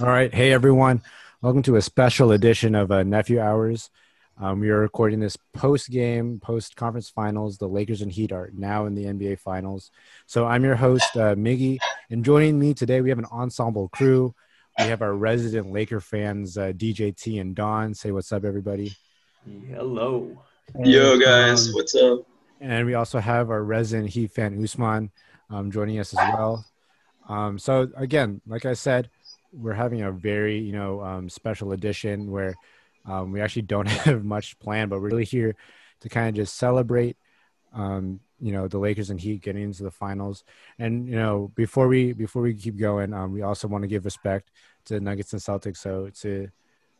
All right. Hey, everyone. Welcome to a special edition of Nephew Hours. We are recording this post-game, post-conference finals. The Lakers and Heat are now in the NBA Finals. So I'm your host, Miggy. And joining me today, we have an ensemble crew. We have our resident Laker fans, DJT and Don. Say what's up, everybody. Hello. And, yo, guys. What's up? And we also have our resident Heat fan, Usman, joining us as well. So, again, like I said, we're having a very, special edition where we actually don't have much planned, but we're really here to kind of just celebrate, the Lakers and Heat getting into the finals. And, before we keep going, we also want to give respect to the Nuggets and Celtics. So to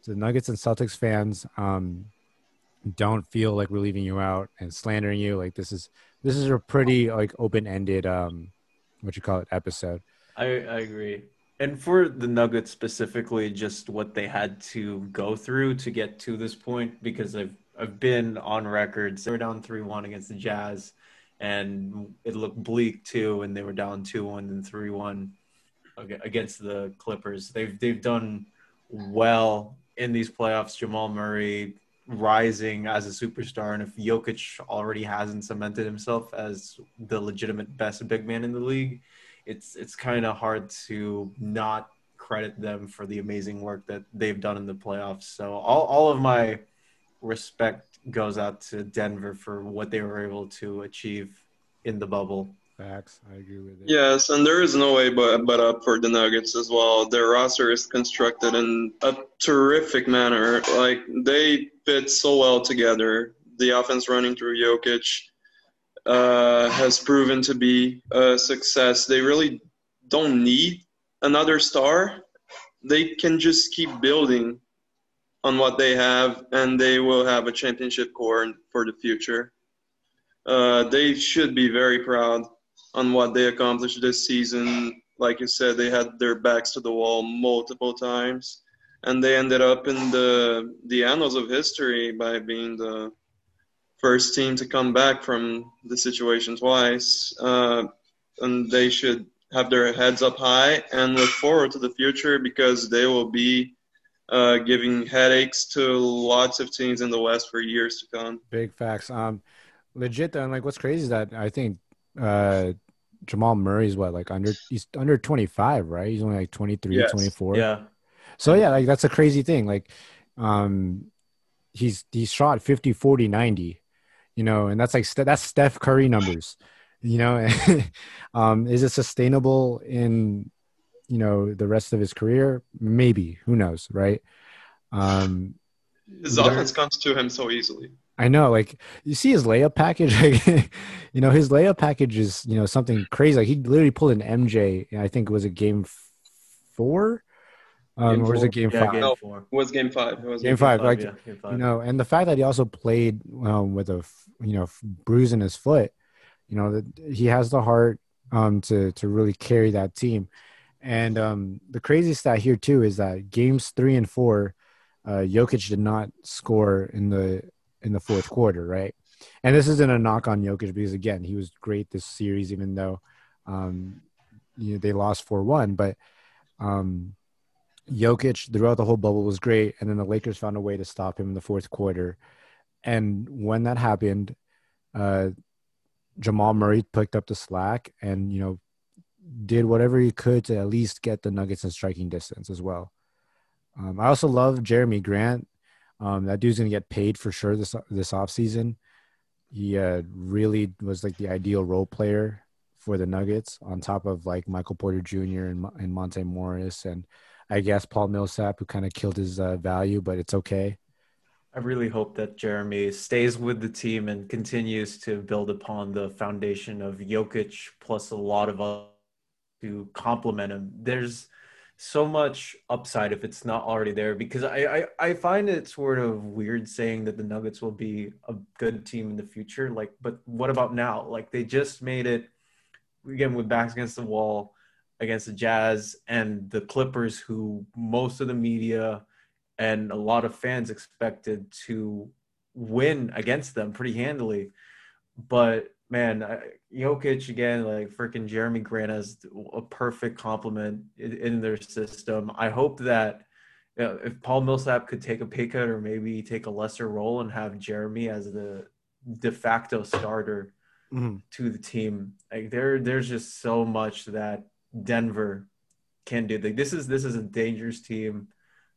the Nuggets and Celtics fans, don't feel like we're leaving you out and slandering you. Like this is a pretty open-ended, episode. I agree. And for the Nuggets specifically, just what they had to go through to get to this point, because I've been on records. They were down 3-1 against the Jazz, and it looked bleak too. And they were down 2-1 and 3-1 against the Clippers. They've done well in these playoffs. Jamal Murray rising as a superstar, and if Jokic already hasn't cemented himself as the legitimate best big man in the league, it's kind of hard to not credit them for the amazing work that they've done in the playoffs. So all of my respect goes out to Denver for what they were able to achieve in the bubble. Facts. I agree with it. Yes, and there is no way but up for the Nuggets as well. Their roster is constructed in a terrific manner. Like, they fit so well together. The offense running through Jokic has proven to be a success. They really don't need another star. They can just keep building on what they have, and they will have a championship core for the future. They should be very proud on what they accomplished this season. Like you said, they had their backs to the wall multiple times, and they ended up in the annals of history by being the first team to come back from the situation twice. And they should have their heads up high and look forward to the future, because they will be giving headaches to lots of teams in the West for years to come. Big facts. Legit though, and what's crazy is that I think Jamal Murray's he's under 25, right? He's only 23, yes. 24. Yeah. So yeah, that's a crazy thing. He's shot 50, 40, 90, and that's Steph Curry numbers, is it sustainable in, the rest of his career? Maybe, who knows? Right. His offense comes to him so easily. I know, you see his layup package, his layup package is, something crazy. He literally pulled an MJ, I think it was a game four, or was it game five? No, it was game five. Game five. And the fact that he also played with a, bruise in his foot, that he has the heart to really carry that team. And the craziest stat here too is that games 3 and 4, Jokic did not score in the fourth quarter, right? And this isn't a knock on Jokic, because again, he was great this series, even though they lost 4-1, but Jokic throughout the whole bubble was great, and then the Lakers found a way to stop him in the fourth quarter. And when that happened, Jamal Murray picked up the slack and, did whatever he could to at least get the Nuggets in striking distance as well. I also love Jerami Grant. That dude's going to get paid for sure this offseason. He really was the ideal role player for the Nuggets, on top of Michael Porter Jr. and Monte Morris, and I guess Paul Millsap, who kind of killed his value, but it's okay. I really hope that Jerami stays with the team and continues to build upon the foundation of Jokic plus a lot of others to complement him. There's so much upside if it's not already there, because I find it sort of weird saying that the Nuggets will be a good team in the future. But what about now? They just made it, again, with backs against the wall, against the Jazz and the Clippers, who most of the media and a lot of fans expected to win against them pretty handily. But man, Jokic again, like freaking Jerami Grant has a perfect complement in their system. I hope that, you know, if Paul Millsap could take a pay cut or maybe take a lesser role and have Jerami as the de facto starter to the team, like there's just so much that Denver can do. Like this is a dangerous team,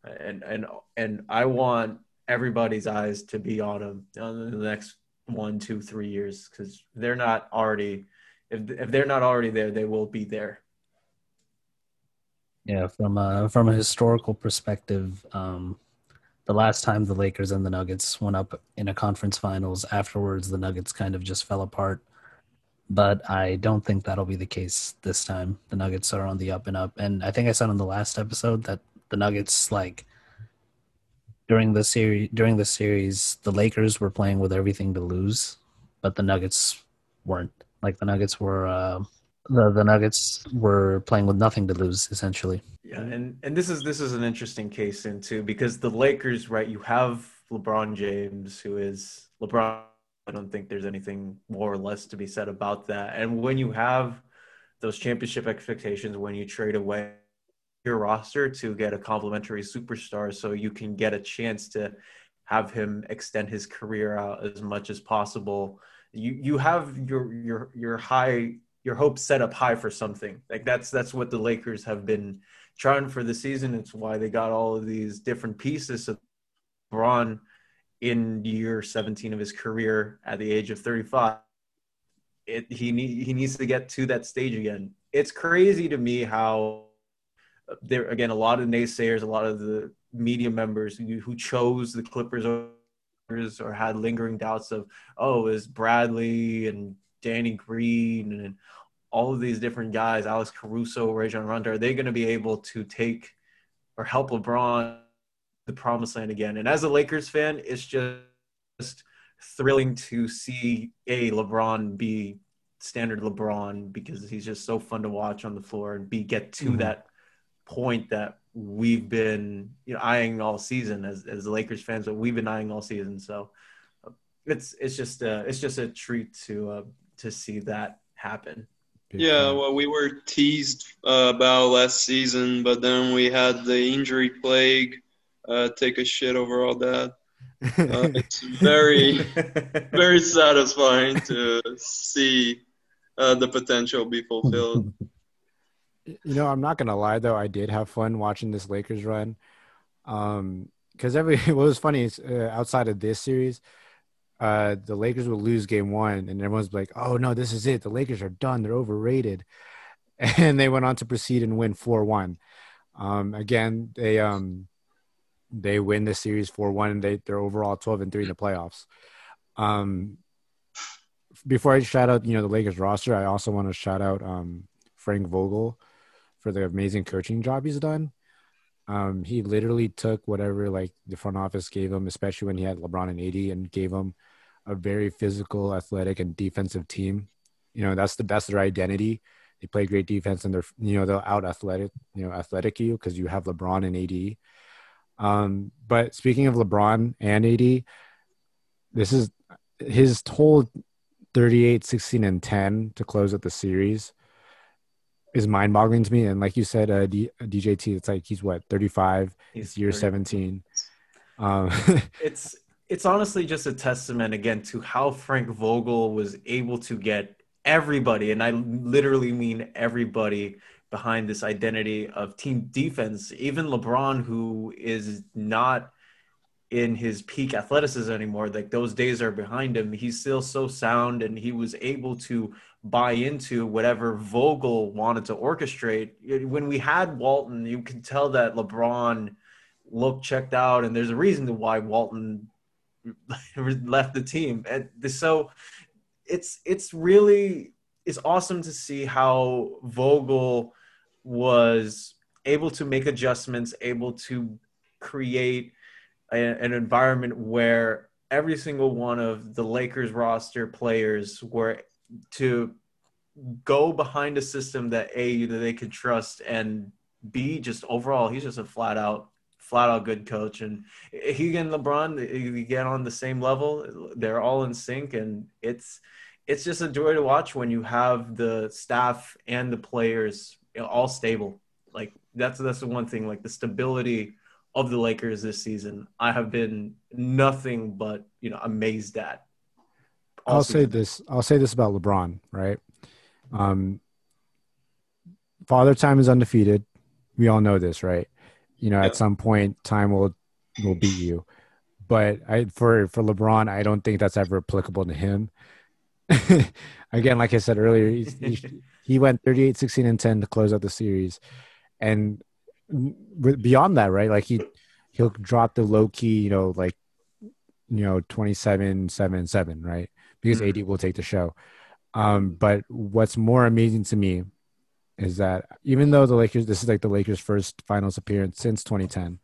and I want everybody's eyes to be on them in the next 1, 2, 3 years, because they're not already. If they're not already there, they will be there. Yeah, from a historical perspective, the last time the Lakers and the Nuggets went up in a conference finals, afterwards the Nuggets kind of just fell apart. But I don't think that'll be the case this time. The Nuggets are on the up and up. And I think I said on the last episode that the Nuggets, like, during the series, the Lakers were playing with everything to lose, but the Nuggets weren't. Like, the Nuggets were... The Nuggets were playing with nothing to lose, essentially. Yeah, and this is an interesting case in too, because the Lakers, right? You have LeBron James, who is LeBron. I don't think there's anything more or less to be said about that. And when you have those championship expectations, when you trade away your roster to get a complimentary superstar, so you can get a chance to have him extend his career out as much as possible, you have your hopes set up high for something. Like that's what the Lakers have been trying for the season. It's why they got all of these different pieces. So LeBron, in year 17 of his career, at the age of 35, he needs to get to that stage again. It's crazy to me how there, again, a lot of naysayers, a lot of the media members who chose the Clippers or had lingering doubts of, oh, is Bradley and Danny Green and all of these different guys, Alex Caruso, Rajon Rondo, are they going to be able to take or help LeBron the promised land again? And as a Lakers fan, it's just thrilling to see A, LeBron, B, standard LeBron, because he's just so fun to watch on the floor, and B, get to that point that we've been eyeing all season as the Lakers fans, that we've been eyeing all season. So it's just a treat to see that happen. Yeah, well, we were teased about last season, but then we had the injury plague take a shit over all that. It's very, very satisfying to see the potential be fulfilled. You know, I'm not going to lie, though. I did have fun watching this Lakers run. Because what was funny is outside of this series – the Lakers would lose game one, and everyone's like, oh, no, this is it. The Lakers are done. They're overrated. And they went on to proceed and win 4-1. Again, they win the series 4-1, and they're overall 12-3 in the playoffs. Before I shout out, the Lakers roster, I also want to shout out Frank Vogel for the amazing coaching job he's done. He literally took whatever the front office gave him, especially when he had LeBron and AD, and gave him a very physical, athletic, and defensive team. That's their identity. They play great defense, and they'll out athletic you, because you have LeBron and AD. But speaking of LeBron and AD, this is his whole 38, 16, and 10 to close out the series is mind-boggling to me. And like you said, DJT, it's like he's what, 35? It's year 17. It's honestly just a testament, again, to how Frank Vogel was able to get everybody, and I literally mean everybody, behind this identity of team defense. Even LeBron, who is not in his peak athleticism anymore, like those days are behind him, he's still so sound, and he was able to buy into whatever Vogel wanted to orchestrate. When we had Walton, you could tell that LeBron looked checked out, and there's a reason why Walton left the team. And so it's awesome to see how Vogel was able to make adjustments, able to create an environment where every single one of the Lakers roster players were to go behind a system that A, that they could trust, and B, just overall, he's just a flat out good coach. And he and LeBron, you get on the same level, they're all in sync, and it's it's just a joy to watch when you have the staff and the players all stable. Like that's the one thing, like the stability of the Lakers this season, I have been nothing but, you know, amazed at. I'll say this about LeBron, right? Father Time is undefeated. We all know this, right? You know, at some point, time will beat you. But for LeBron, I don't think that's ever applicable to him. Again, like I said earlier, he went 38, 16, and 10 to close out the series. And beyond that, right? Like he'll drop the low key, you know, like, you know, 27, 7, 7, right? Because AD will take the show. But what's more amazing to me is that even though the Lakers, this is like the Lakers' first finals appearance since 2010,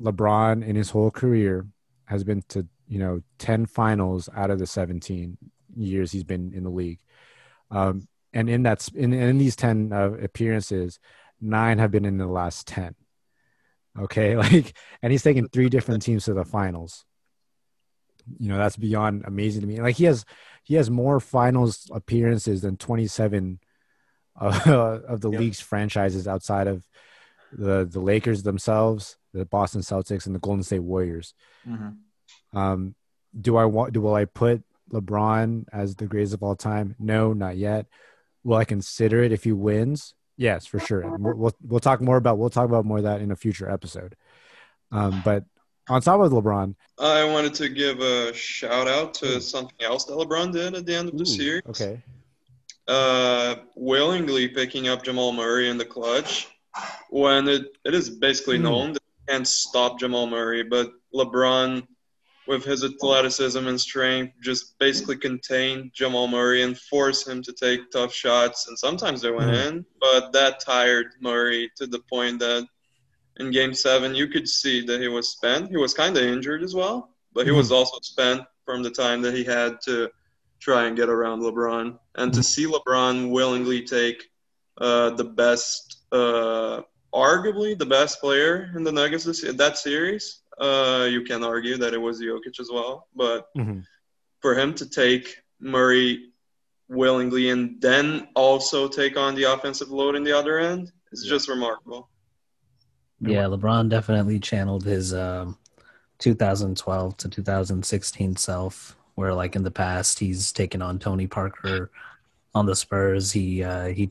LeBron in his whole career has been to, you know, 10 finals out of the 17 years he's been in the league. And in these 10 appearances, 9 have been in the last 10. Okay. Like, and he's taken 3 different teams to the finals. You know, that's beyond amazing to me. Like he has more finals appearances than 27 of the league's franchises outside of the Lakers themselves, the Boston Celtics, and the Golden State Warriors. Mm-hmm. Will I put LeBron as the greatest of all time? No, not yet. Will I consider it if he wins? Yes, for sure. And we'll talk about more of that in a future episode. But on top of LeBron, I wanted to give a shout out to something else that LeBron did at the end of the series. Okay. Willingly picking up Jamal Murray in the clutch when it is basically known that he can't stop Jamal Murray, but LeBron, with his athleticism and strength, just basically contained Jamal Murray and forced him to take tough shots, and sometimes they went in, but that tired Murray to the point that in Game 7 you could see that he was spent. He was kind of injured as well, but he was also spent from the time that he had to try and get around LeBron. And to see LeBron willingly take arguably the best player in the Nuggets that series, you can argue that it was Jokic as well, but for him to take Murray willingly and then also take on the offensive load in the other end is just remarkable. Yeah, LeBron definitely channeled his 2012 to 2016 self, where like in the past he's taken on Tony Parker on the Spurs. He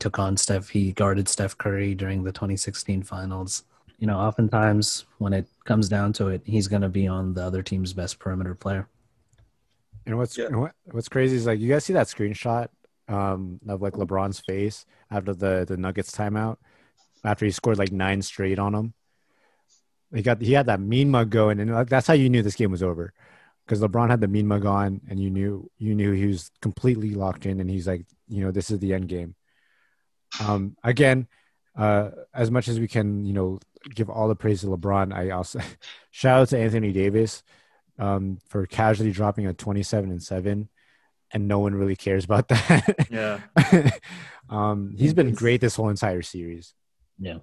took on he guarded Steph Curry during the 2016 finals. You know, oftentimes when it comes down to it, he's going to be on the other team's best perimeter player. And what's crazy is, like, you guys see that screenshot of like LeBron's face after the Nuggets timeout, after he scored like 9 straight on him. He had that mean mug going, and like, that's how you knew this game was over, because LeBron had the mean mug on, and you knew he was completely locked in, and he's like, you know, this is the end game. As much as we can, you know, give all the praise to LeBron, I also shout out to Anthony Davis for casually dropping a 27 and 7, and no one really cares about that. Yeah. He's been great this whole entire series. Yeah,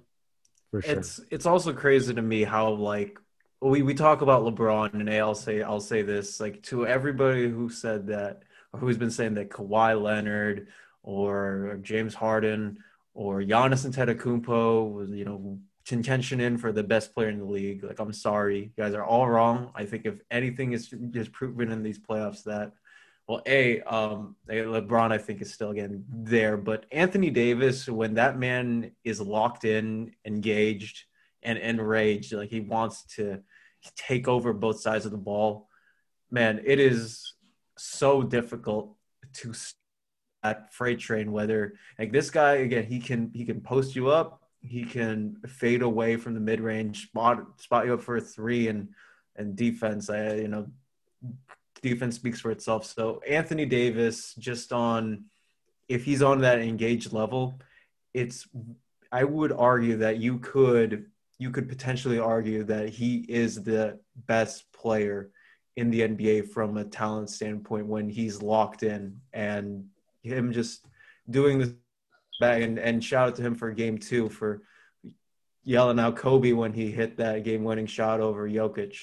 for sure. It's also crazy to me how, like, we talk about LeBron, and I'll say this, like, to everybody who's been saying that Kawhi Leonard or James Harden or Giannis Antetokounmpo was, you know, contention in for the best player in the league. Like, I'm sorry, you guys are all wrong. I think if anything is just proven in these playoffs that, well, LeBron, I think, is still again there, but Anthony Davis, when that man is locked in, engaged, and enraged, like he wants to take over both sides of the ball, man, it is so difficult to stop that freight train. Whether, like, this guy, again, he can post you up, he can fade away from the mid-range, spot you up for a three, and defense, you know, defense speaks for itself. So Anthony Davis, just on, if he's on that engaged level, I would argue that you could potentially argue that he is the best player in the NBA from a talent standpoint when he's locked in, and him just doing this. And shout out to him for Game 2 for yelling out Kobe when he hit that game-winning shot over Jokic.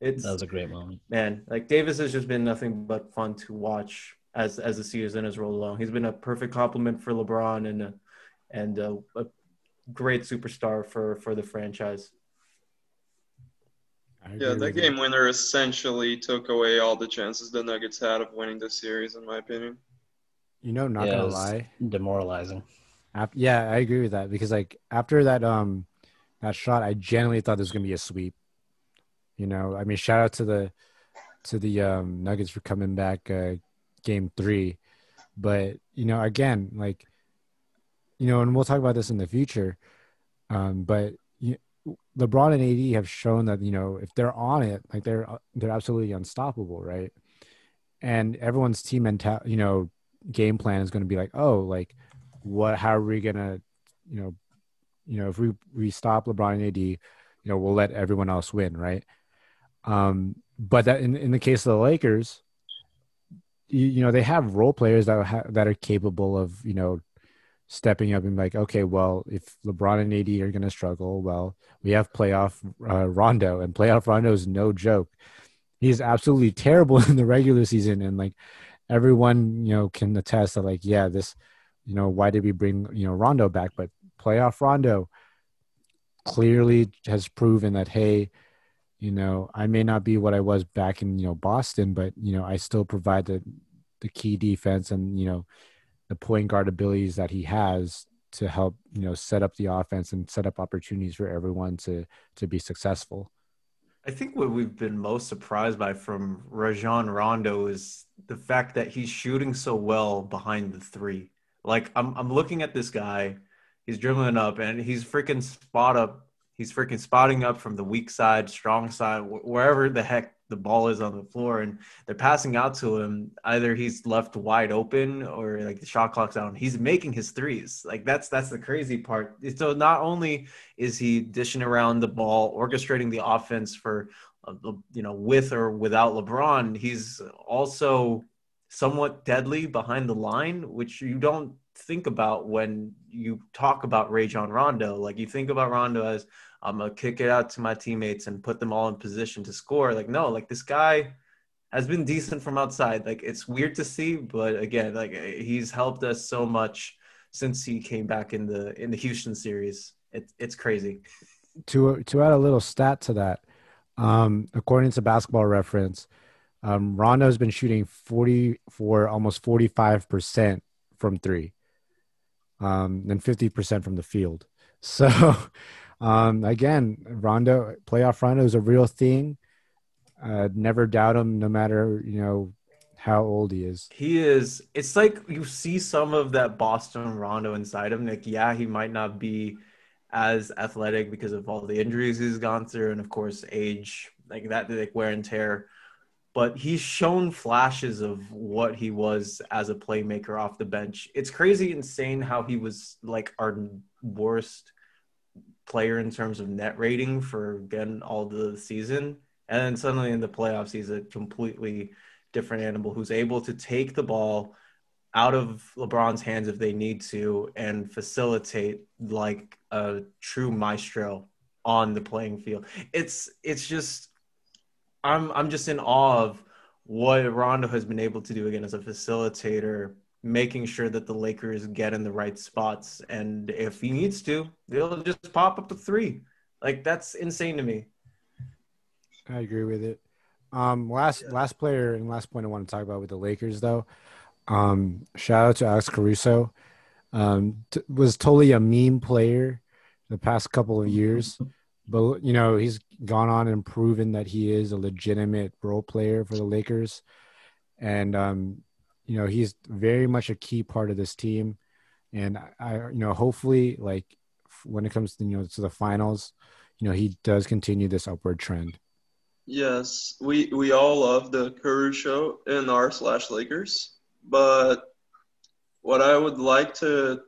That was a great moment. Man, like Davis has just been nothing but fun to watch as the season has rolled along. He's been a perfect complement for LeBron and a great superstar for the franchise. Yeah, that game winner essentially took away all the chances the Nuggets had of winning the series, in my opinion. You know, not gonna lie, demoralizing. Yeah, I agree with that because like after that shot, I genuinely thought there was gonna be a sweep. You know, I mean, shout out to the Nuggets for coming back game 3, but you know, again, like, you know, and we'll talk about this in the future, but. LeBron and AD have shown that, you know, if they're on it, like they're absolutely unstoppable, right? And everyone's team mentality, you know, game plan is going to be like, oh, like what? How are we gonna, you know, if we stop LeBron and AD, you know, we'll let everyone else win, right? But that in the case of the Lakers, you know, they have role players that are capable of, you know, stepping up and like, okay, well, if LeBron and AD are going to struggle, well, we have playoff Rondo, and playoff Rondo is no joke. He's absolutely terrible in the regular season, and like everyone, you know, can attest that like, yeah, this, you know, why did we bring, you know, Rondo back? But playoff Rondo clearly has proven that, hey, you know, I may not be what I was back in, you know, Boston, but you know, I still provide the key defense and, you know, the point guard abilities that he has to help, you know, set up the offense and set up opportunities for everyone to be successful. I think what we've been most surprised by from Rajon Rondo is the fact that he's shooting so well behind the three. Like I'm looking at this guy, he's dribbling up and he's freaking spotting up from the weak side, strong side, wherever the heck the ball is on the floor, and they're passing out to him. Either he's left wide open or like the shot clock's down. He's making his threes. Like that's the crazy part. So not only is he dishing around the ball, orchestrating the offense for, you know, with or without LeBron, he's also somewhat deadly behind the line, which you don't think about when you talk about Rajon Rondo. Like you think about Rondo as, I'm going to kick it out to my teammates and put them all in position to score. Like, no, like this guy has been decent from outside. Like it's weird to see, but again, like he's helped us so much since he came back in the Houston series. It's crazy. To add a little stat to that, according to Basketball Reference, Rondo has been shooting 44, almost 45% from three, and 50% from the field. So again, Rondo, playoff Rondo is a real thing. Never doubt him, no matter, you know, how old he is. He is. It's like you see some of that Boston Rondo inside him. Like, yeah, he might not be as athletic because of all the injuries he's gone through, and of course, age, like that, like wear and tear. But he's shown flashes of what he was as a playmaker off the bench. It's crazy, insane how he was like our worst player in terms of net rating for, again, all the season, and then suddenly in the playoffs he's a completely different animal who's able to take the ball out of LeBron's hands if they need to and facilitate like a true maestro on the playing field. It's just I'm just in awe of what Rondo has been able to do, again, as a facilitator, making sure that the Lakers get in the right spots, and if he needs to, they'll just pop up a three. Like that's insane to me. I agree with it. Last player and last point I want to talk about with the Lakers though. Shout out to Alex Caruso. Was totally a meme player the past couple of years, but you know, he's gone on and proven that he is a legitimate role player for the Lakers, and you know, he's very much a key part of this team, and I, you know, hopefully, like when it comes to, you know, to the finals, you know, he does continue this upward trend. Yes, we all love the Caruso in r/Lakers, but what I would like to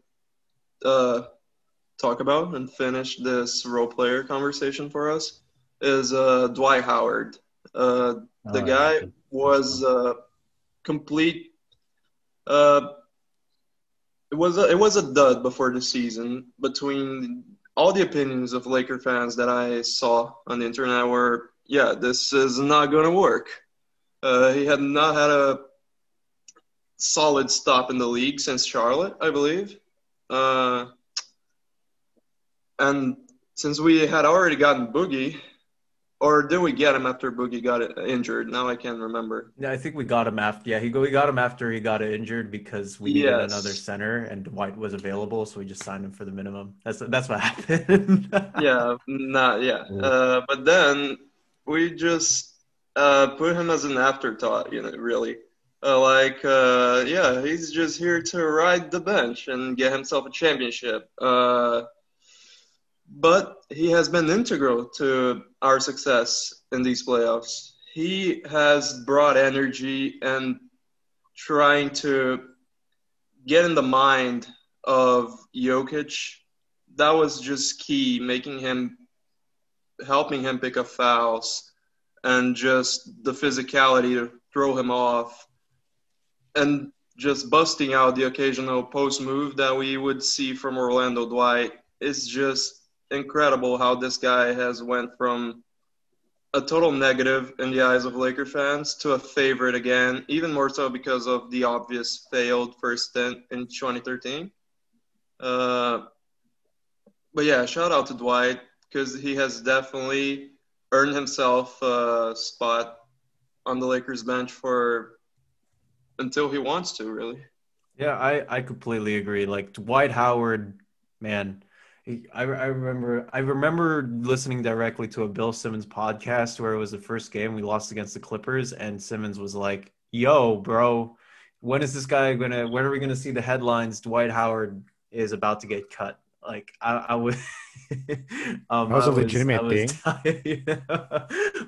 talk about and finish this role player conversation for us is Dwight Howard. The guy was complete. It was a dud before the season. Between all the opinions of Laker fans that I saw on the internet were yeah, this is not going to work. He had not had a solid stop in the league since Charlotte, I believe. And since we had already gotten Boogie, or did we get him after Boogie got injured? Now I can't remember. Yeah, I think we got him after. Yeah, we got him after he got injured because we needed another center and Dwight was available, so we just signed him for the minimum. That's what happened. But then we just put him as an afterthought, really. He's just here to ride the bench and get himself a championship. But he has been integral to our success in these playoffs. He has brought energy and trying to get in the mind of Jokic. That was just key, helping him pick up fouls and just the physicality to throw him off and just busting out the occasional post move that we would see from Orlando Dwight. It's just incredible how this guy has went from a total negative in the eyes of Laker fans to a favorite again, even more so because of the obvious failed first stint in 2013. Shout out to Dwight because he has definitely earned himself a spot on the Lakers bench for until he wants to, really. Yeah, I completely agree. Like Dwight Howard, man. I remember listening directly to a Bill Simmons podcast where it was the first game we lost against the Clippers, and Simmons was like, "Yo, bro, when are we gonna see the headlines? Dwight Howard is about to get cut." Like I was. That was a legitimate thing.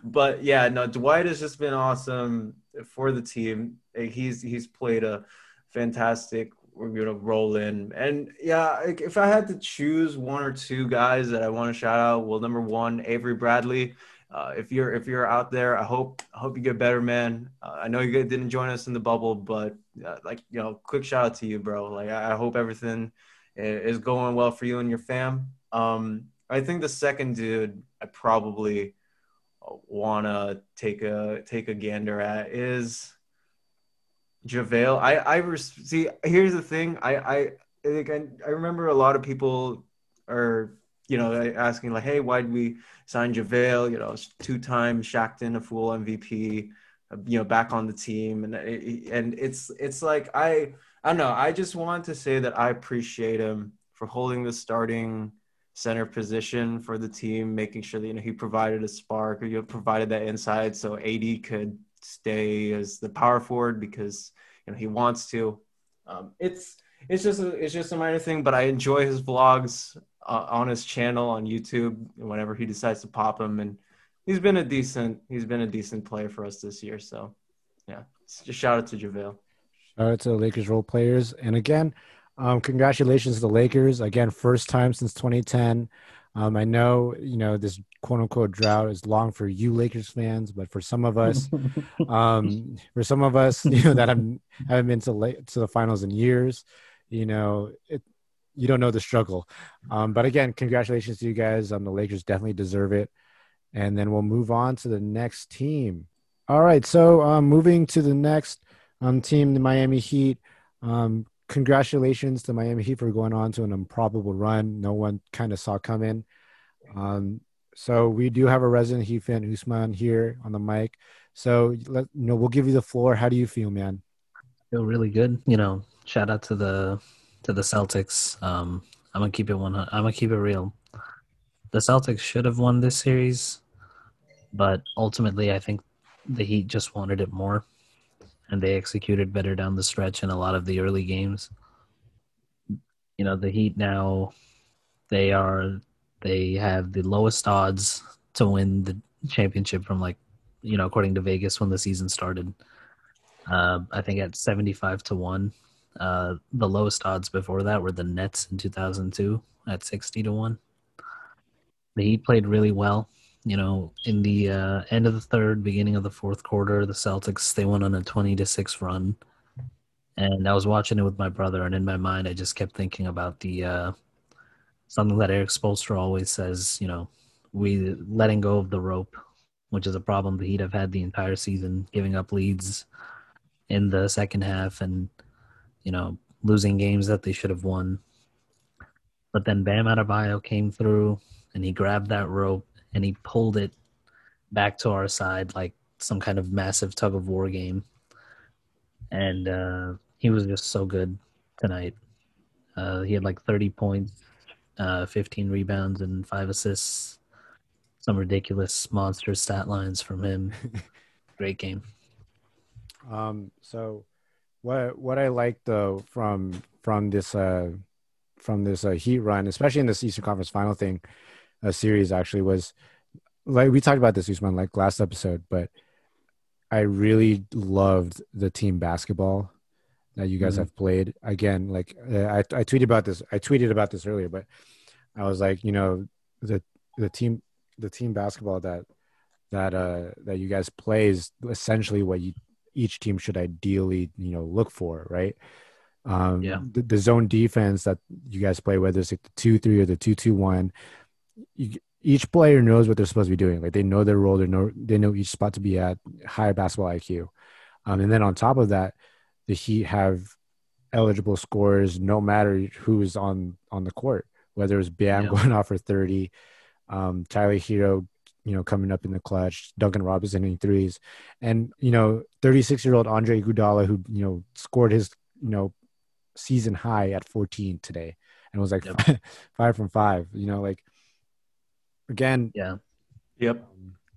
But yeah, no, Dwight has just been awesome for the team. He's played a fantastic roll in. And yeah, if I had to choose one or two guys that I want to shout out, well, number one, Avery Bradley. If you're out there, I hope you get better, man. I know you didn't join us in the bubble, but quick shout out to you, bro. Like I hope everything is going well for you and your fam. I think the second dude I probably want to take a gander at is JaVale. See, here's the thing. I think I remember a lot of people are asking like, hey, why'd we sign JaVale? Two-time Shackton, a full MVP, back on the team, and it's like I don't know. I just want to say that I appreciate him for holding the starting center position for the team, making sure that he provided a spark, or provided that insight so AD could stay as the power forward because he wants to. It's just a minor thing, but I enjoy his vlogs on his channel on YouTube whenever he decides to pop them, and he's been a decent player for us this year. So yeah, just shout out to JaVale. Shout out to the Lakers role players, and again, congratulations to the Lakers again, first time since 2010. I know, this quote-unquote drought is long for you Lakers fans, but for some of us, that haven't been to the finals in years, you don't know the struggle. But again, congratulations to you guys. The Lakers definitely deserve it. And then we'll move on to the next team. All right, so moving to the next team, the Miami Heat. Congratulations to Miami Heat for going on to an improbable run. No one kind of saw coming. So we do have a resident Heat fan, Usman, here on the mic. So we'll give you the floor. How do you feel, man? I feel really good. Shout out to the Celtics. I'm gonna keep it 100. I'm gonna keep it real. The Celtics should have won this series, but ultimately, I think the Heat just wanted it more. And they executed better down the stretch in a lot of the early games. The Heat now, they have the lowest odds to win the championship from according to Vegas when the season started. I think at 75-1. The lowest odds before that were the Nets in 2002 at 60-1. The Heat played really well. In the end of the third, beginning of the fourth quarter, the Celtics, they went on a 20-6 run. And I was watching it with my brother, and in my mind, I just kept thinking about the something that Erik Spoelstra always says, we letting go of the rope which is a problem the Heat have had the entire season, giving up leads in the second half and, you know, losing games that they should have won. But then Bam Adebayo came through and he grabbed that rope and he pulled it back to our side like some kind of massive tug-of-war game. And he was just so good tonight. He had like 30 points, 15 rebounds, and 5 assists. Some ridiculous monster stat lines from him. Great game. So what I like though from this Heat run, especially in this Eastern Conference Final thing, series actually was, like we talked about this, Usman, like last episode, but I really loved the team basketball that you guys have played. Again, like I tweeted about this. I tweeted about this earlier, but I was like, you know, the team basketball that you guys play is essentially what each team should ideally, you know, look for, right? The zone defense that you guys play, whether it's like the 2-3 or the 2-2-1, each player knows what they're supposed to be doing. Like they know their role. They know each spot to be at. Higher basketball IQ. And then on top of that, the Heat have eligible scorers no matter who is on the court, whether it's Bam going off for 30, Tyler Herro, you know, coming up in the clutch, Duncan Robinson in threes, and, you know, 36-year-old Andre Iguodala, who, you know, scored his, you know, season high at 14 today and was like 5 from 5, you know, like, again. Yeah. Yep.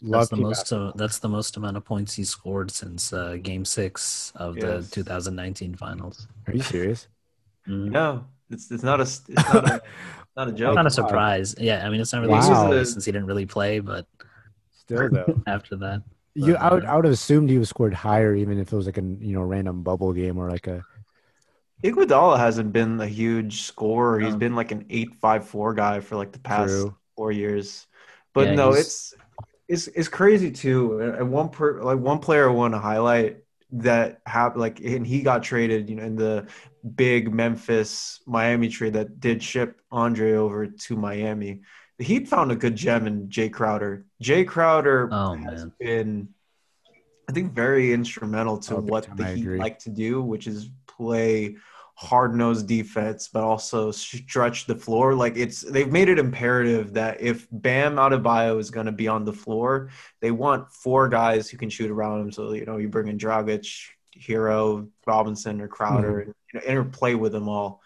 That's the most amount of points he scored since Game 6 of the 2019 Finals. Are you serious? No, it's not a joke. It's not a surprise. Yeah, I mean it's not really a surprise since he didn't really play, but still though after that, I would have assumed he was scored higher, even if it was like a, you know, random bubble game or like a. Iguodala hasn't been a huge scorer. He's been like an 8.54 guy for like the past 4 years, but yeah, no, it's crazy too. And one player I want to highlight that happened, like, and he got traded, you know, in the big Memphis Miami trade that did ship Andre over to Miami. The Heat found a good gem in Jay Crowder. Jay Crowder has been, I think, very instrumental to what the Heat like to do, which is play hard-nosed defense, but also stretch the floor. Like they've made it imperative that if Bam Adebayo is going to be on the floor, they want 4 guys who can shoot around him. So, you know, you bring in Dragic, Herro, Robinson, or Crowder, and, you know, interplay with them all.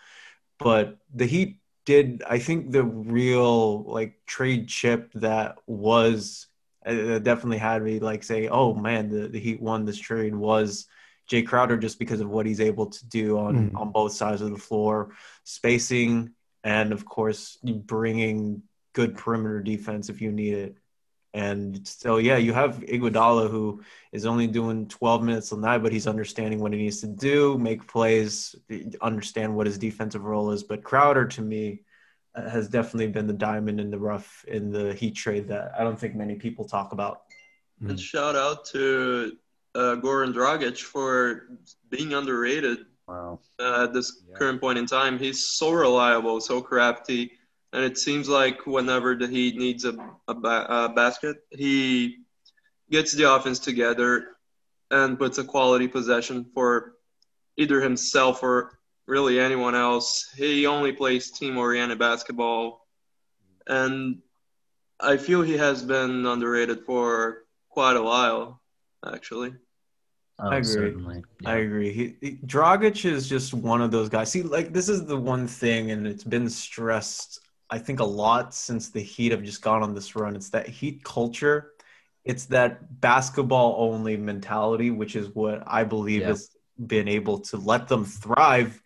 But the Heat did, I think, the real like trade chip that was definitely had me like say, oh man, the Heat won this trade was Jay Crowder, just because of what he's able to do on both sides of the floor, spacing, and of course bringing good perimeter defense if you need it. And so, yeah, you have Iguodala, who is only doing 12 minutes a night, but he's understanding what he needs to do, make plays, understand what his defensive role is. But Crowder, to me, has definitely been the diamond in the rough in the Heat trade that I don't think many people talk about. And shout out to Goran Dragic for being underrated at this current point in time. He's so reliable, so crafty, and it seems like whenever the Heat needs a basket, he gets the offense together and puts a quality possession for either himself or really anyone else. He only plays team-oriented basketball, and I feel he has been underrated for quite a while, actually. I agree. Yeah. I agree. Dragic is just one of those guys. See, like, this is the one thing, and it's been stressed, I think, a lot since the Heat have just gone on this run. It's that Heat culture. It's that basketball-only mentality, which is what I believe has been able to let them thrive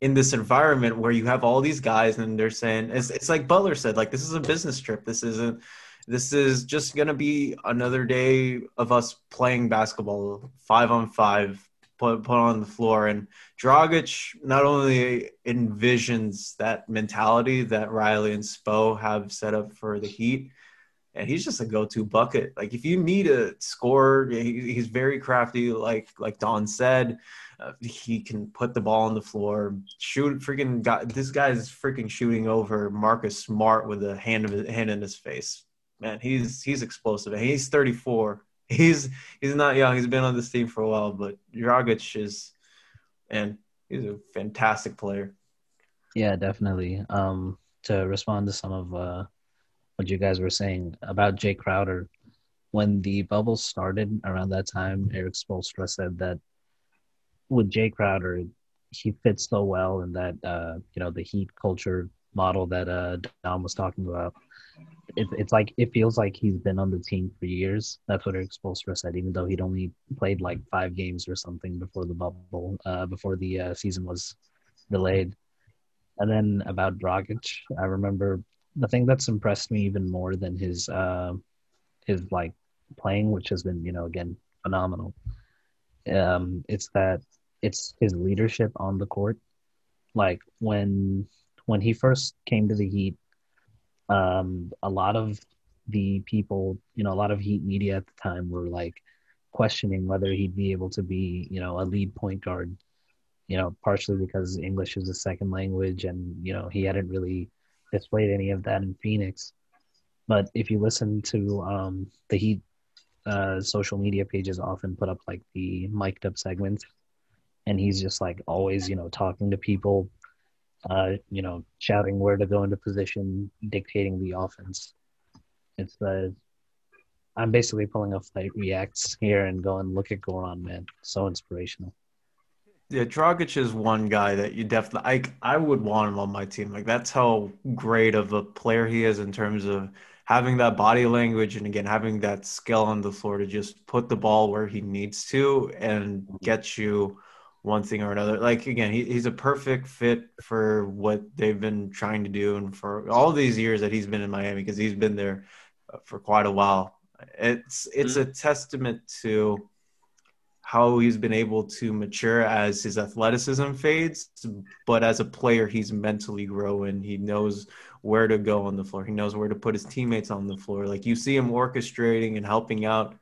in this environment where you have all these guys, and they're saying, it's like Butler said, like, this is a business trip. This is just going to be another day of us playing basketball 5-on-5, put on the floor. And Dragic not only envisions that mentality that Riley and Spo have set up for the Heat, and he's just a go-to bucket. Like, if you need a scorer, he's very crafty, like Don said. He can put the ball on the floor, shoot. This guy is freaking shooting over Marcus Smart with a hand in his face. man, he's explosive. He's 34. He's not young. He's been on this team for a while, but Dragic is, and he's a fantastic player. Yeah, definitely. To respond to some of what you guys were saying about Jay Crowder, when the bubble started around that time, Erik Spoelstra said that with Jay Crowder, he fits so well in that the Heat culture model that Dom was talking about. It's like it feels like he's been on the team for years. That's what Erik Spoelstra said, even though he'd only played like 5 games or something before the bubble, before the season was delayed. And then about Dragic, I remember the thing that's impressed me even more than his like playing, which has been again phenomenal. It's his leadership on the court. Like when he first came to the Heat, a lot of the people, a lot of Heat media at the time were like questioning whether he'd be able to be, a lead point guard, partially because English is a second language and, he hadn't really displayed any of that in Phoenix. But if you listen to the Heat social media pages often put up like the mic'd up segments, and he's just like always, talking to people, shouting where to go into position, dictating the offense. It's I'm basically pulling a flight reacts here and going, look at Goran, man. So inspirational. Yeah, Dragic is one guy that you definitely, I would want him on my team. Like, that's how great of a player he is in terms of having that body language and, again, having that skill on the floor to just put the ball where he needs to and get you one thing or another. Like, again, he's a perfect fit for what they've been trying to do and for all these years that he's been in Miami, because he's been there for quite a while. It's a testament to how he's been able to mature as his athleticism fades, but as a player, he's mentally growing. He knows where to go on the floor. He knows where to put his teammates on the floor. Like, you see him orchestrating and helping out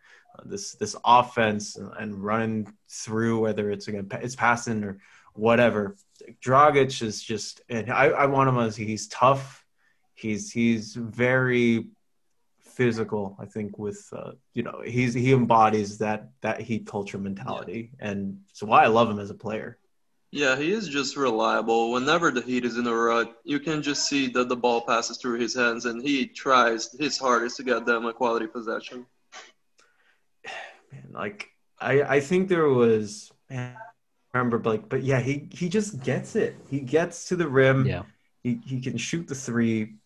this offense and running through, whether it's again, it's passing or whatever. Dragic is just, and I want him as he's tough. He's very physical, I think, with he embodies that Heat culture mentality, and so why I love him as a player. Yeah, he is just reliable. Whenever the Heat is in a rut, you can just see that the ball passes through his hands, and he tries his hardest to get them a quality possession. Man, like I think there was, man, I remember Blake, but yeah, he just gets it. He gets to the rim. Yeah, he can shoot the three.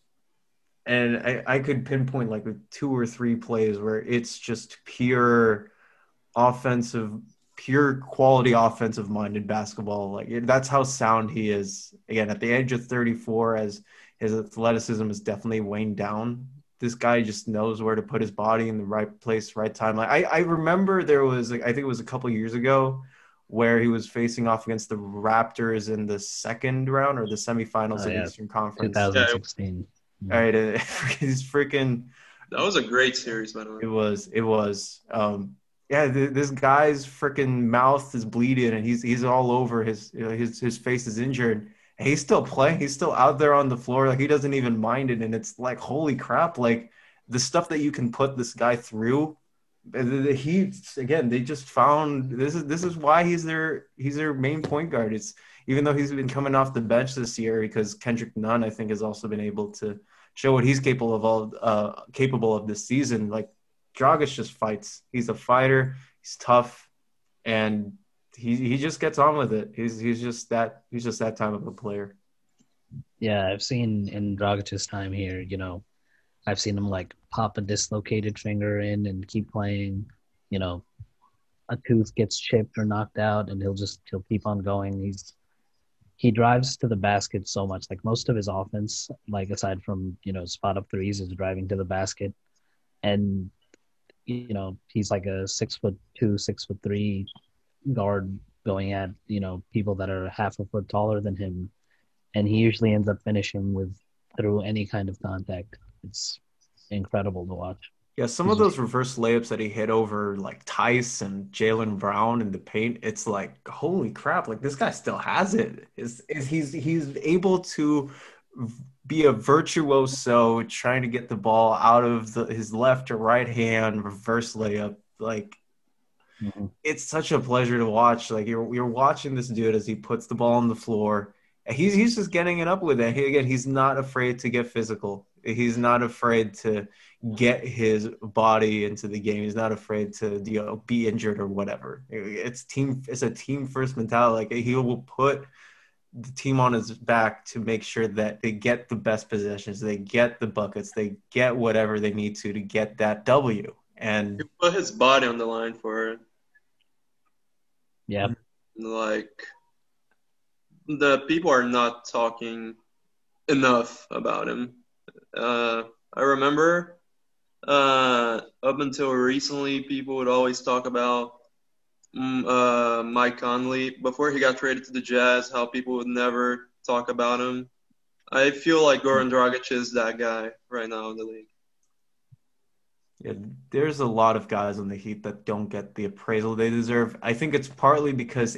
And I could pinpoint like 2 or 3 plays where it's just pure quality offensive-minded basketball. Like, that's how sound he is. Again, at the age of 34, as his athleticism is definitely weighing down, this guy just knows where to put his body in the right place, right time. Like, I remember there was, I think it was a couple years ago, where he was facing off against the Raptors in the second round or the semifinals of the Eastern Conference. 2016. All right, he's freaking. That was a great series, by the way. It was. This guy's freaking mouth is bleeding, and he's all over. His face is injured, and he's still playing. He's still out there on the floor. Like, he doesn't even mind it, and it's like, holy crap! Like, the stuff that you can put this guy through. The Heat, again, they just found this is why he's their main point guard. It's even though he's been coming off the bench this year, because Kendrick Nunn, I think, has also been able to show what he's capable of this season. Like, Dragic just fights. He's a fighter. He's tough, and he just gets on with it. He's just that type of a player. Yeah, I've seen in Dragic's time here, I've seen him like pop a dislocated finger in and keep playing. A tooth gets chipped or knocked out, and he'll keep on going. He drives to the basket so much. Like, most of his offense, like aside from spot up threes, is driving to the basket, and he's like a 6'2", 6'3" guard going at people that are half a foot taller than him, and he usually ends up finishing through any kind of contact. It's incredible to watch. Yeah, some of those reverse layups that he hit over like Theis and Jaylen Brown in the paint, it's like, holy crap, like, this guy still has it. He's able to be a virtuoso trying to get the ball out of his left or right hand, reverse layup. Like, it's such a pleasure to watch. Like, you're watching this dude as he puts the ball on the floor. He's just getting it up with it. Again, he's not afraid to get physical. He's not afraid to get his body into the game. He's not afraid to, you know, be injured or whatever. It's a team first mentality. Like, he will put the team on his back to make sure that they get the best possessions, they get the buckets, they get whatever they need to get that W. And he put his body on the line for it. Yeah. Like, the people are not talking enough about him. I remember up until recently, people would always talk about Mike Conley before he got traded to the Jazz, how people would never talk about him. I feel like Goran Dragic is that guy right now in the league. Yeah, there's a lot of guys on the Heat that don't get the appraisal they deserve. I think it's partly because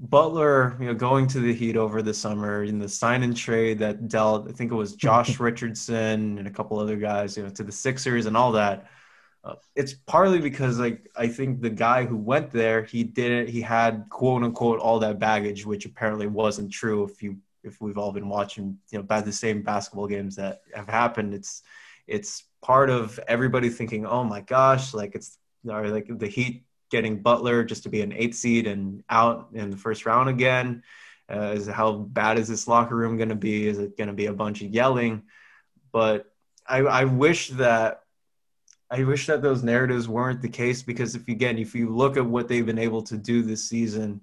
Butler, going to the Heat over the summer in the sign and trade that dealt, I think it was Josh Richardson and a couple other guys, to the Sixers and all that. It's partly because, like, I think the guy who went there, he had quote unquote all that baggage, which apparently wasn't true. If we've all been watching, the same basketball games that have happened, it's part of everybody thinking, oh my gosh, like the Heat getting Butler just to be an 8 seed and out in the first round again. How bad is this locker room going to be? Is it going to be a bunch of yelling? But I wish that those narratives weren't the case, because if you look at what they've been able to do this season,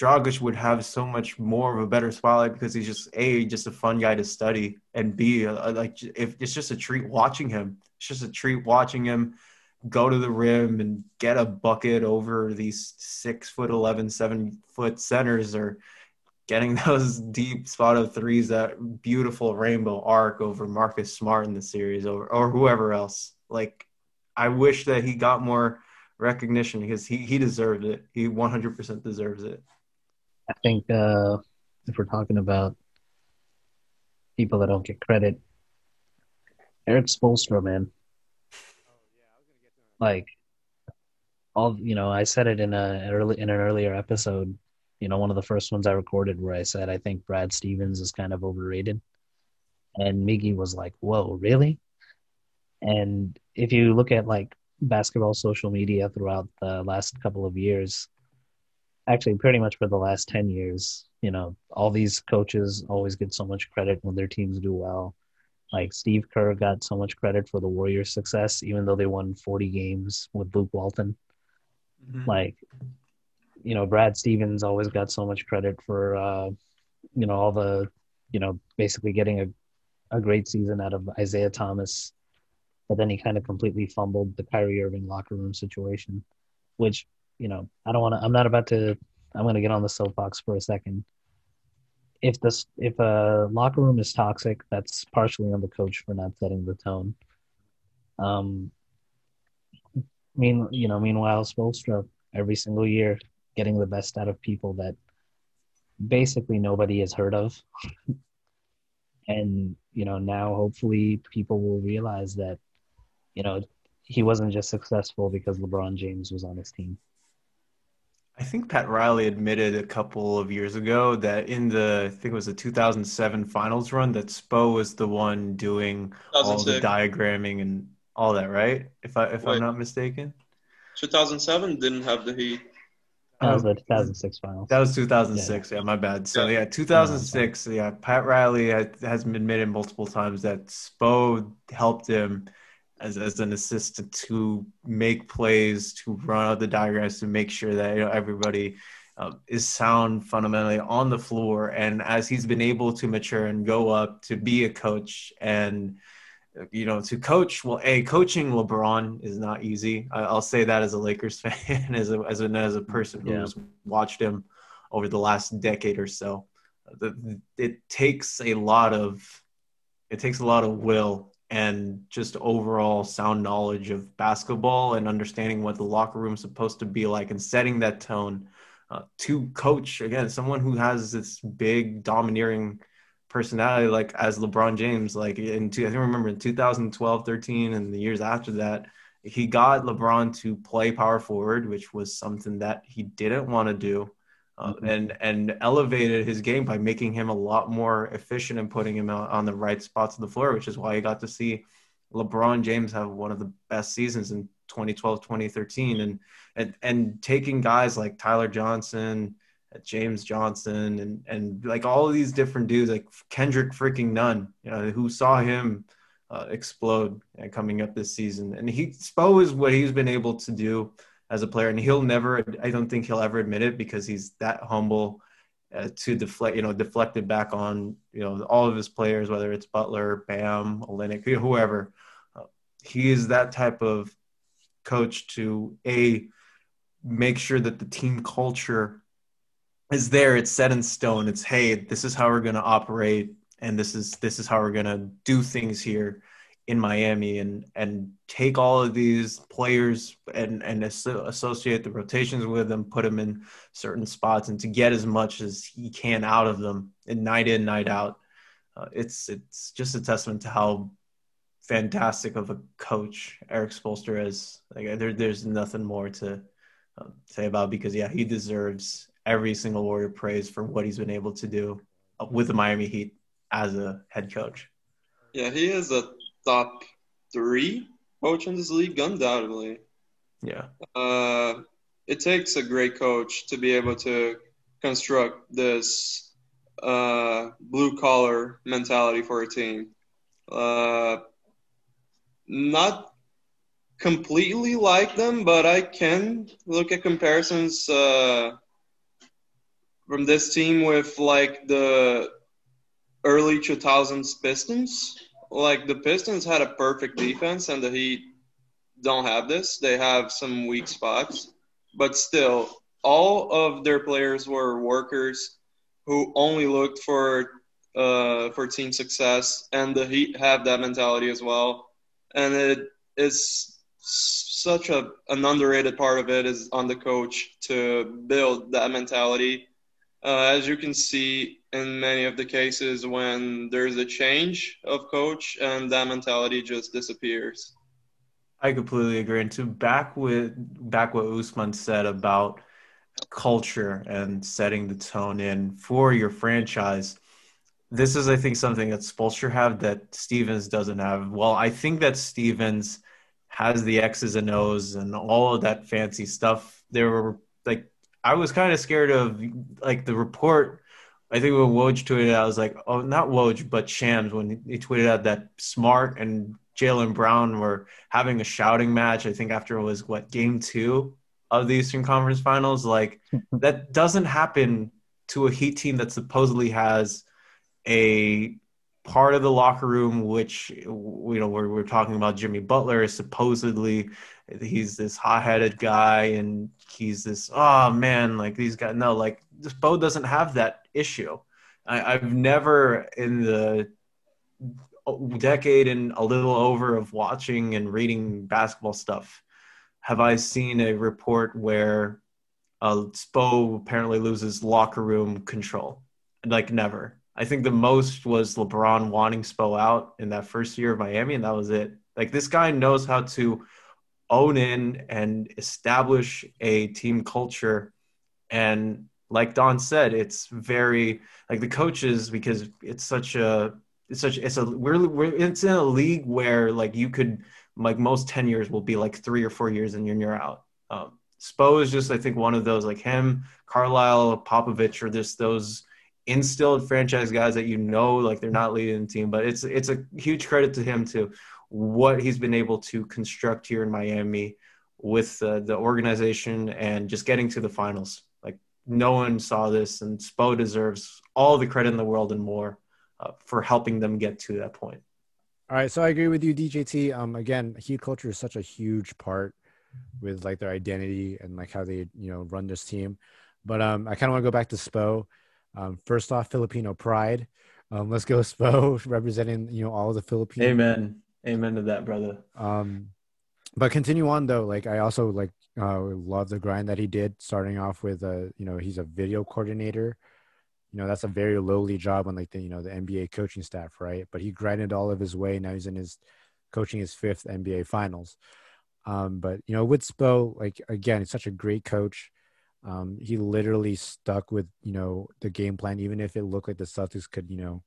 Dragic would have so much more of a better spotlight, because he's just just a fun guy to study, and B, it's just a treat watching him. It's just a treat watching him go to the rim and get a bucket over these 6'11", 7-foot centers, or getting those deep spot of threes, that beautiful rainbow arc over Marcus Smart in the series, or whoever else. Like, I wish that he got more recognition, because he deserved it. He 100% deserves it. I think if we're talking about people that don't get credit, Erik Spoelstra, man. Like, I said it in an earlier episode, one of the first ones I recorded, where I said I think Brad Stevens is kind of overrated, and Miggy was like, "Whoa, really?" And if you look at like basketball social media throughout the last couple of years, actually pretty much for the last 10 years, all these coaches always get so much credit when their teams do well. Like, Steve Kerr got so much credit for the Warriors' success, even though they won 40 games with Luke Walton. Mm-hmm. Like, Brad Stevens always got so much credit for, all the, basically getting a great season out of Isaiah Thomas. But then he kind of completely fumbled the Kyrie Irving locker room situation, which, I'm going to get on the soapbox for a second. If a locker room is toxic, that's partially on the coach for not setting the tone. Meanwhile, Spoelstra every single year getting the best out of people that basically nobody has heard of, and now hopefully people will realize that he wasn't just successful because LeBron James was on his team. I think Pat Riley admitted a couple of years ago that in I think it was the 2007 finals run, that Spo was the one doing all the diagramming and all that, right? If I'm not mistaken. 2007 didn't have the Heat. That was the 2006 finals. That was 2006. Yeah, my bad. So, 2006, Pat Riley has admitted multiple times that Spo helped him as an assistant to make plays, to run out the diagrams, to make sure that everybody is sound fundamentally on the floor. And as he's been able to mature and go up to be a coach and, to coach, coaching LeBron is not easy. I'll say that as a Lakers fan, as a person who's watched him over the last decade or so. It takes a lot of will, and just overall sound knowledge of basketball, and understanding what the locker room is supposed to be like, and setting that tone to coach, again, someone who has this big domineering personality, like as LeBron James, like I remember in 2012, 13 and the years after that, he got LeBron to play power forward, which was something that he didn't want to do, and elevated his game by making him a lot more efficient and putting him out on the right spots of the floor, which is why you got to see LeBron James have one of the best seasons in 2012, 2013, and taking guys like Tyler Johnson, James Johnson, and like all of these different dudes, like Kendrick freaking Nunn, you know, who saw him explode coming up this season. And Spo is what he's been able to do as a player. And I don't think he'll ever admit it, because he's that humble to deflect it back on, all of his players, whether it's Butler, Bam, Olynyk, whoever. He is that type of coach to make sure that the team culture is there. It's set in stone. It's, hey, this is how we're going to operate. And this is how we're going to do things here in Miami, and take all of these players and associate the rotations with them, put them in certain spots, and to get as much as he can out of them, and night in, night out. It's just a testament to how fantastic of a coach Erik Spoelstra is. Like, there's nothing more to say about, because, yeah, he deserves every single word of praise for what he's been able to do with the Miami Heat as a head coach. Yeah, he is a top 3 coach in this league, undoubtedly. Yeah. It takes a great coach to be able to construct this blue-collar mentality for a team. Not completely like them, but I can look at comparisons from this team with, like, the early 2000s Pistons. Like, the Pistons had a perfect defense, and the Heat don't have this. They have some weak spots. But still, all of their players were workers who only looked for team success, and the Heat have that mentality as well. And it is such an underrated part of it is on the coach to build that mentality. As you can see in many of the cases, when there's a change of coach and that mentality just disappears. I completely agree. And to back what Usman said about culture and setting the tone in for your franchise, this is, I think, something that Spoelstra have that Stevens doesn't have. Well, I think that Stevens has the X's and O's and all of that fancy stuff. There were, like, I was kind of scared of, like, the report. I think when Woj tweeted out, I was like, oh, not Woj, but Shams, when he tweeted out that Smart and Jaylen Brown were having a shouting match, I think after it was, game 2 of the Eastern Conference Finals? Like, that doesn't happen to a Heat team that supposedly has a part of the locker room, which, we're talking about Jimmy Butler, supposedly – he's this hot-headed guy, and he's this, oh, man, like, these guys. No, like, Spo doesn't have that issue. I've never, in the decade and a little over of watching and reading basketball stuff, have I seen a report where Spo apparently loses locker room control. Like, never. I think the most was LeBron wanting Spo out in that first year of Miami, and that was it. Like, this guy knows how to own in and establish a team culture. And like Don said, it's very, like, the coaches, because it's in a league where, like, you could, like, most 10 years will be like 3 or 4 years and you're out. Spo is just, I think, one of those, like him, Carlisle, Popovich, or just those instilled franchise guys that, like, they're not leading the team, but it's a huge credit to him to what he's been able to construct here in Miami with the organization and just getting to the finals. Like, no one saw this, and Spo deserves all the credit in the world and more for helping them get to that point. All right. So I agree with you, DJT. Again, Heat culture is such a huge part with, like, their identity and, like, how they, run this team. But I kind of want to go back to Spo. First off, Filipino pride. Let's go Spo, representing, all of the Filipino. Amen to that, brother. But continue on, though. Like, I also love the grind that he did, starting off with he's a video coordinator you know, that's a very lowly job on like the, you know, the NBA coaching staff, right? But he grinded all of his way. Now he's in his coaching his fifth NBA Finals. But, you know, with Spo, like, again, it's such a great coach. He literally stuck with, you know, the game plan, even if it looked like the Celtics could, you know,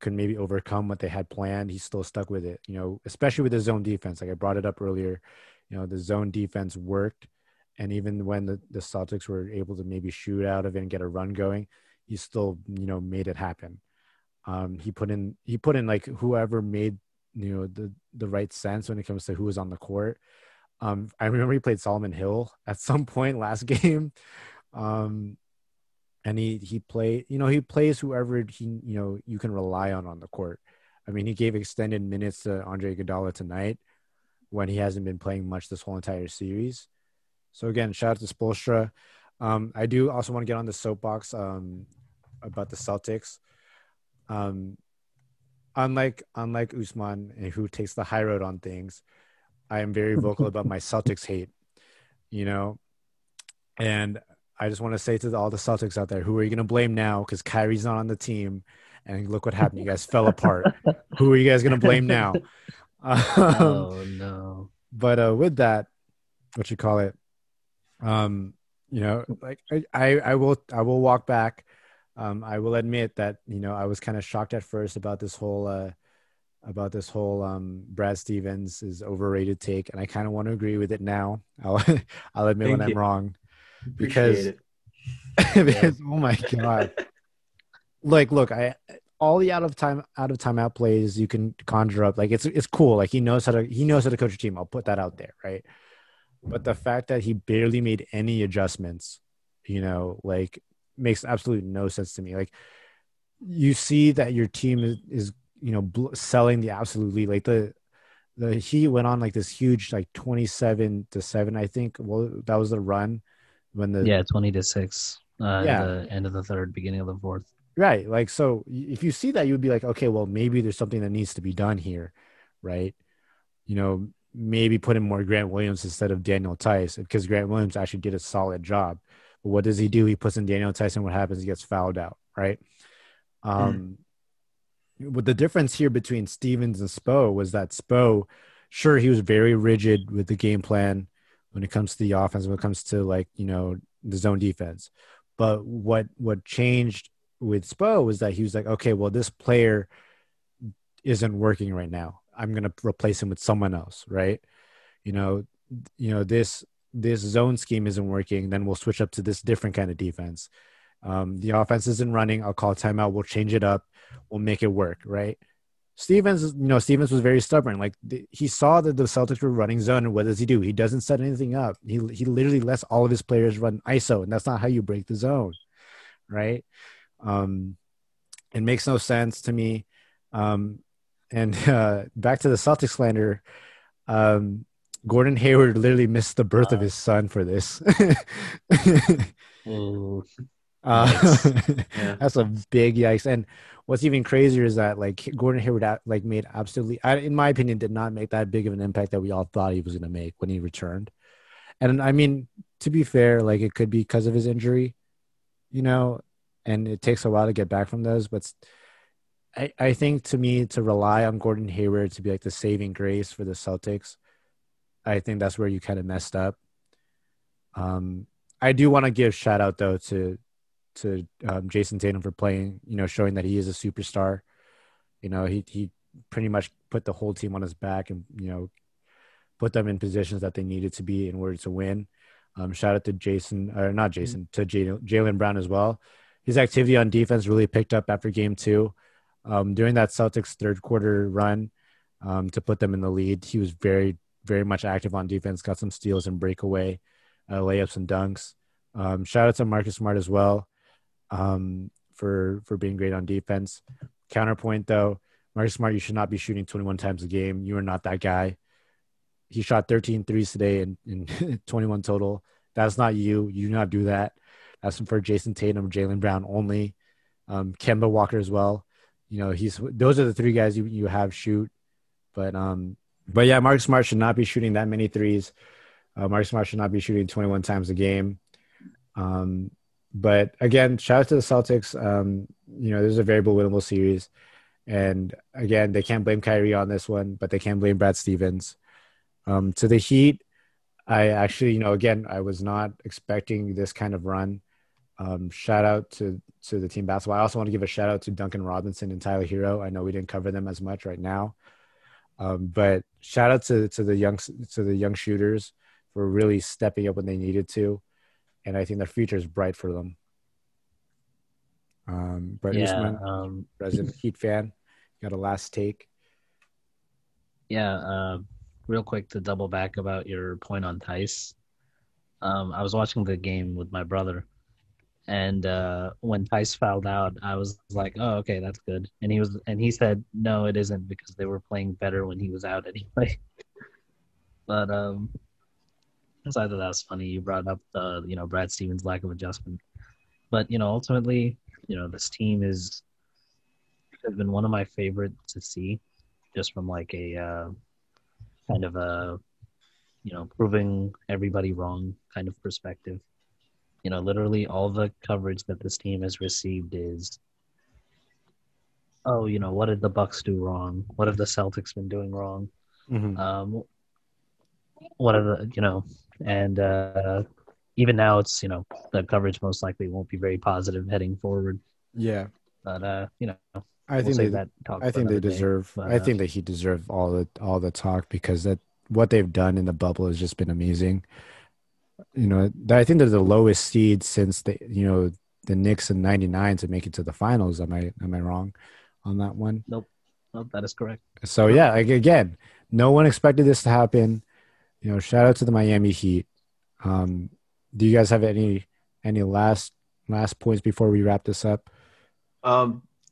could maybe overcome what they had planned. He still stuck with it, you know, especially with the zone defense. Like I brought it up earlier, you know, the zone defense worked. And even when the Celtics were able to maybe shoot out of it and get a run going, he still, you know, made it happen. He put in like whoever made, you know, the right sense when it comes to who was on the court. I remember he played Solomon Hill at some point last game. And he plays whoever he, you know, you can rely on the court. I mean, he gave extended minutes to Andre Iguodala tonight when he hasn't been playing much this whole entire series. So again, shout out to Spoelstra. I do also want to get on the soapbox about the Celtics. Unlike Usman, who takes the high road on things, I am very vocal about my Celtics hate, you know. And I just want to say to all the Celtics out there, who are you going to blame now? Because Kyrie's not on the team. And look what happened. You guys fell apart. Who are you guys going to blame now? Oh, no. But with that, what you call it, you know, like I will walk back. I will admit that, you know, I was kind of shocked at first about this whole Brad Stevens is overrated take, and I kind of want to agree with it now. I'll admit Thank when you. I'm wrong, because oh my god, like look, all the out of timeout plays you can conjure up, like it's cool, like he knows how to coach a team. I'll put that out there, right? But the fact that he barely made any adjustments, you know, like makes absolutely no sense to me. Like you see that your team is you know, selling the absolute lead. Like the Heat went on like this huge, like 27-7, I think. Well, that was the run when 20-6, the end of the third, beginning of the fourth. Right. Like, so if you see that, you'd be like, okay, well, maybe there's something that needs to be done here. Right. You know, maybe put in more Grant Williams instead of Daniel Theis, because Grant Williams actually did a solid job. But what does he do? He puts in Daniel Theis, and what happens? He gets fouled out. Right. But the difference here between Stevens and Spo was that Spo, sure, he was very rigid with the game plan when it comes to the offense, when it comes to like, you know, the zone defense. But what changed with Spo was that he was like, okay, well, this player isn't working right now. I'm going to replace him with someone else, right? You know, this zone scheme isn't working. Then we'll switch up to this different kind of defense. The offense isn't running. I'll call timeout. We'll change it up. We'll make it work, right? Stevens was very stubborn. Like he saw that the Celtics were running zone, and what does he do? He doesn't set anything up. He literally lets all of his players run ISO, and that's not how you break the zone, right? It makes no sense to me. And back to the Celtics slander, Gordon Hayward literally missed the birth of his son for this. Yikes. Yeah. That's a big yikes. And what's even crazier is that like Gordon Hayward like made absolutely, in my opinion, did not make that big of an impact that we all thought he was going to make when he returned. And I mean, to be fair, like it could be because of his injury, you know, and it takes a while to get back from those. But I think, to me, to rely on Gordon Hayward to be like the saving grace for the Celtics, I think that's where you kind of messed up. I do want to give shout out though to Jason Tatum for playing, you know, showing that he is a superstar. You know, he pretty much put the whole team on his back and, you know, put them in positions that they needed to be in order to win. Shout out to Jaylen Brown as well. His activity on defense really picked up after game two. During that Celtics third quarter run to put them in the lead, he was very, very much active on defense, got some steals and breakaway layups and dunks. Shout out to Marcus Smart as well. For being great on defense. Counterpoint though, Marcus Smart, you should not be shooting 21 times a game. You are not that guy. He shot 13 threes today in 21 total. That's not you. You do not do that. That's for Jason Tatum, Jaylen Brown only. Kemba Walker as well. You know, those are the three guys you have shoot. But yeah, Marcus Smart should not be shooting that many threes. Marcus Smart should not be shooting 21 times a game. But again, shout out to the Celtics. This is a very winnable series. And again, they can't blame Kyrie on this one, but they can blame Brad Stevens. To the Heat, I actually, I was not expecting this kind of run. Shout out to the team basketball. I also want to give a shout out to Duncan Robinson and Tyler Herro. I know we didn't cover them as much right now, but shout out to the young shooters for really stepping up when they needed to, and I think their future is bright for them. Brett Eastman, resident Heat fan, got a last take. Yeah, real quick to double back about your point on Theis. I was watching the game with my brother, and when Theis fouled out, I was like, "Oh, okay, that's good." And he said, "No, it isn't, because they were playing better when he was out anyway." But so I thought that was funny. You brought up Brad Stevens' lack of adjustment, but ultimately, this team has been one of my favorite to see, just from like a kind of a proving everybody wrong kind of perspective. Literally all the coverage that this team has received is, oh, what did the Bucks do wrong? What have the Celtics been doing wrong? Mm-hmm. And even now it's, the coverage most likely won't be very positive heading forward. Yeah. But, I think he deserved all the talk, because that what they've done in the bubble has just been amazing. I think they're the lowest seed since the Knicks in '99 to make it to the finals. Am I wrong on that one? Nope, that is correct. So yeah, again, no one expected this to happen. Shout out to the Miami Heat. Do you guys have any last points before we wrap this up?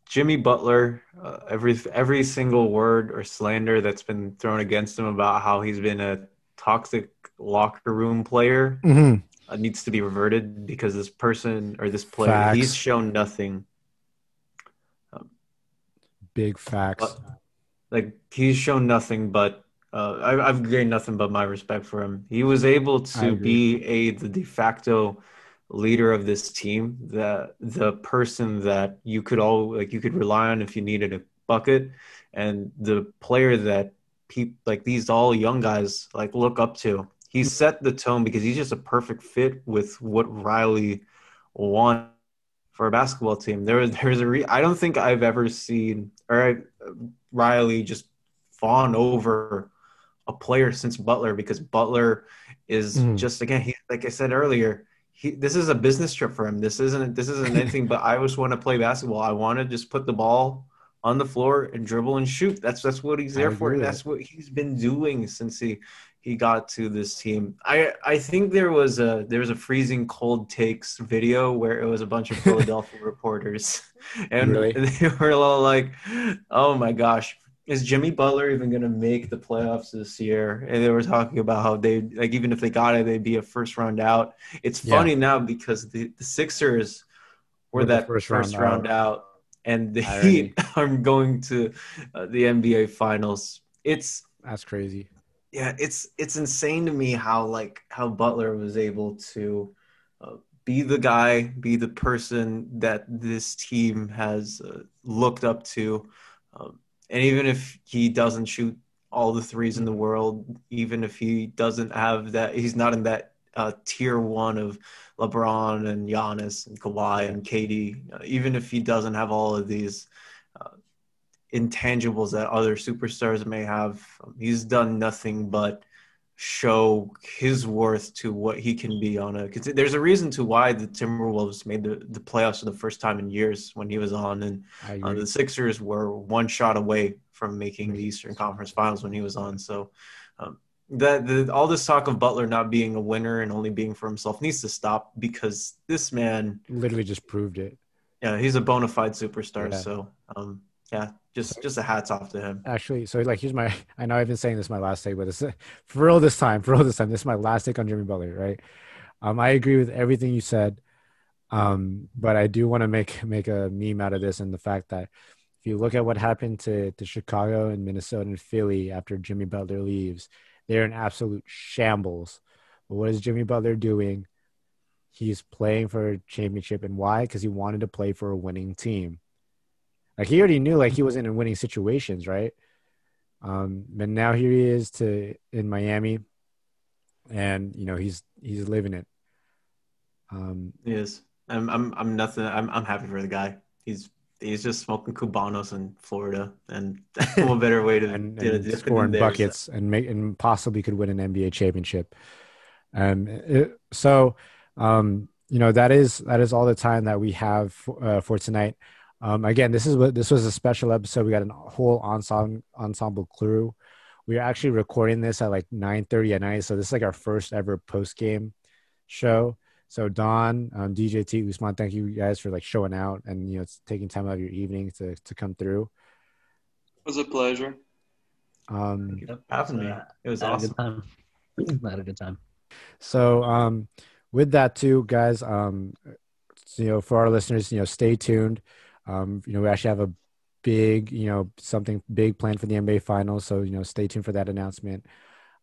Jimmy Butler, every single word or slander that's been thrown against him about how he's been a toxic locker room player needs to be reverted, because this person or this player, facts. He's shown nothing. Big facts. He's shown nothing but I've gained nothing but my respect for him. He was able to be the de facto leader of this team, the person that you could you could rely on if you needed a bucket, and the player that people these all young guys look up to. He set the tone, because he's just a perfect fit with what Riley wants for a basketball team. I don't think I've ever seen Riley just fawn over a player since Butler, because Butler is just, again, he, like I said earlier, this is a business trip for him. This isn't anything but I just want to play basketball. I want to just put the ball on the floor and dribble and shoot. That's what he's there for. That's what he's been doing since he got to this team. I think there was a freezing cold takes video where it was a bunch of Philadelphia reporters, and they were all like, "Oh my gosh, is Jimmy Butler even going to make the playoffs this year?" And they were talking about how they even if they got it, they'd be a first round out. It's funny now, because the Sixers were that first round out, and the Heat are going to the NBA Finals. That's crazy. Yeah, it's insane to me how Butler was able to be the guy, be the person that this team has looked up to. And even if he doesn't shoot all the threes in the world, even if he doesn't have that, he's not in that tier one of LeBron and Giannis and Kawhi and KD, even if he doesn't have all of these intangibles that other superstars may have, he's done nothing but show his worth to what he can be on a. Cause there's a reason to why the Timberwolves made the playoffs for the first time in years when he was on, and the Sixers were one shot away from making the Eastern Conference Finals when he was on. So all this talk of Butler not being a winner and only being for himself needs to stop, because this man literally just proved it. Yeah, he's a bona fide superstar. Yeah. So just a hats off to him. Actually, so here's my, I know I've been saying this is my last take, but it's for real this time, this is my last take on Jimmy Butler, right? I agree with everything you said, but I do want to make a meme out of this, and the fact that if you look at what happened to Chicago and Minnesota and Philly after Jimmy Butler leaves, they're in absolute shambles. But what is Jimmy Butler doing? he's playing for a championship. And why? Because he wanted to play for a winning team. Like, he already knew, like, he wasn't in winning situations, right? And now here he is in Miami, and, you know, he's living it. He is. I'm nothing. I'm happy for the guy. He's just smoking Cubanos in Florida, and what better way to and score in buckets and possibly could win an NBA championship. You know, that is all the time that we have for tonight. Again, this was a special episode. We got a whole ensemble crew. We are actually recording this at like 9:30 at night, so this is like our first ever post game show. So Don, DJ T, Usman, thank you guys for like showing out and, you know, taking time out of your evening to come through. It was a pleasure. Having me, it was awesome. I had a good time. So with that too, guys, you know, for our listeners, you know, stay tuned. You know, we actually have a big, you know, something big planned for the NBA Finals. So, you know, stay tuned for that announcement.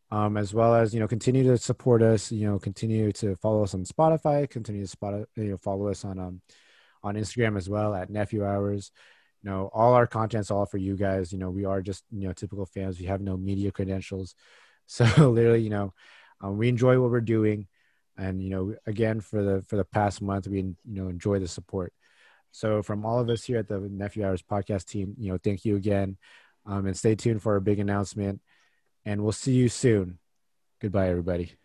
As well as, you know, continue to support us, you know, continue to follow us on Spotify, follow us on Instagram as well at Nephew Hours. You know, all our content's all for you guys. You know, we are just, you know, typical fans. We have no media credentials. So literally, you know, we enjoy what we're doing. And, you know, again, for the past month, we, you know, enjoy the support. So from all of us here at the Nephew Hours podcast team, you know, thank you again. And stay tuned for our big announcement. And we'll see you soon. Goodbye, everybody.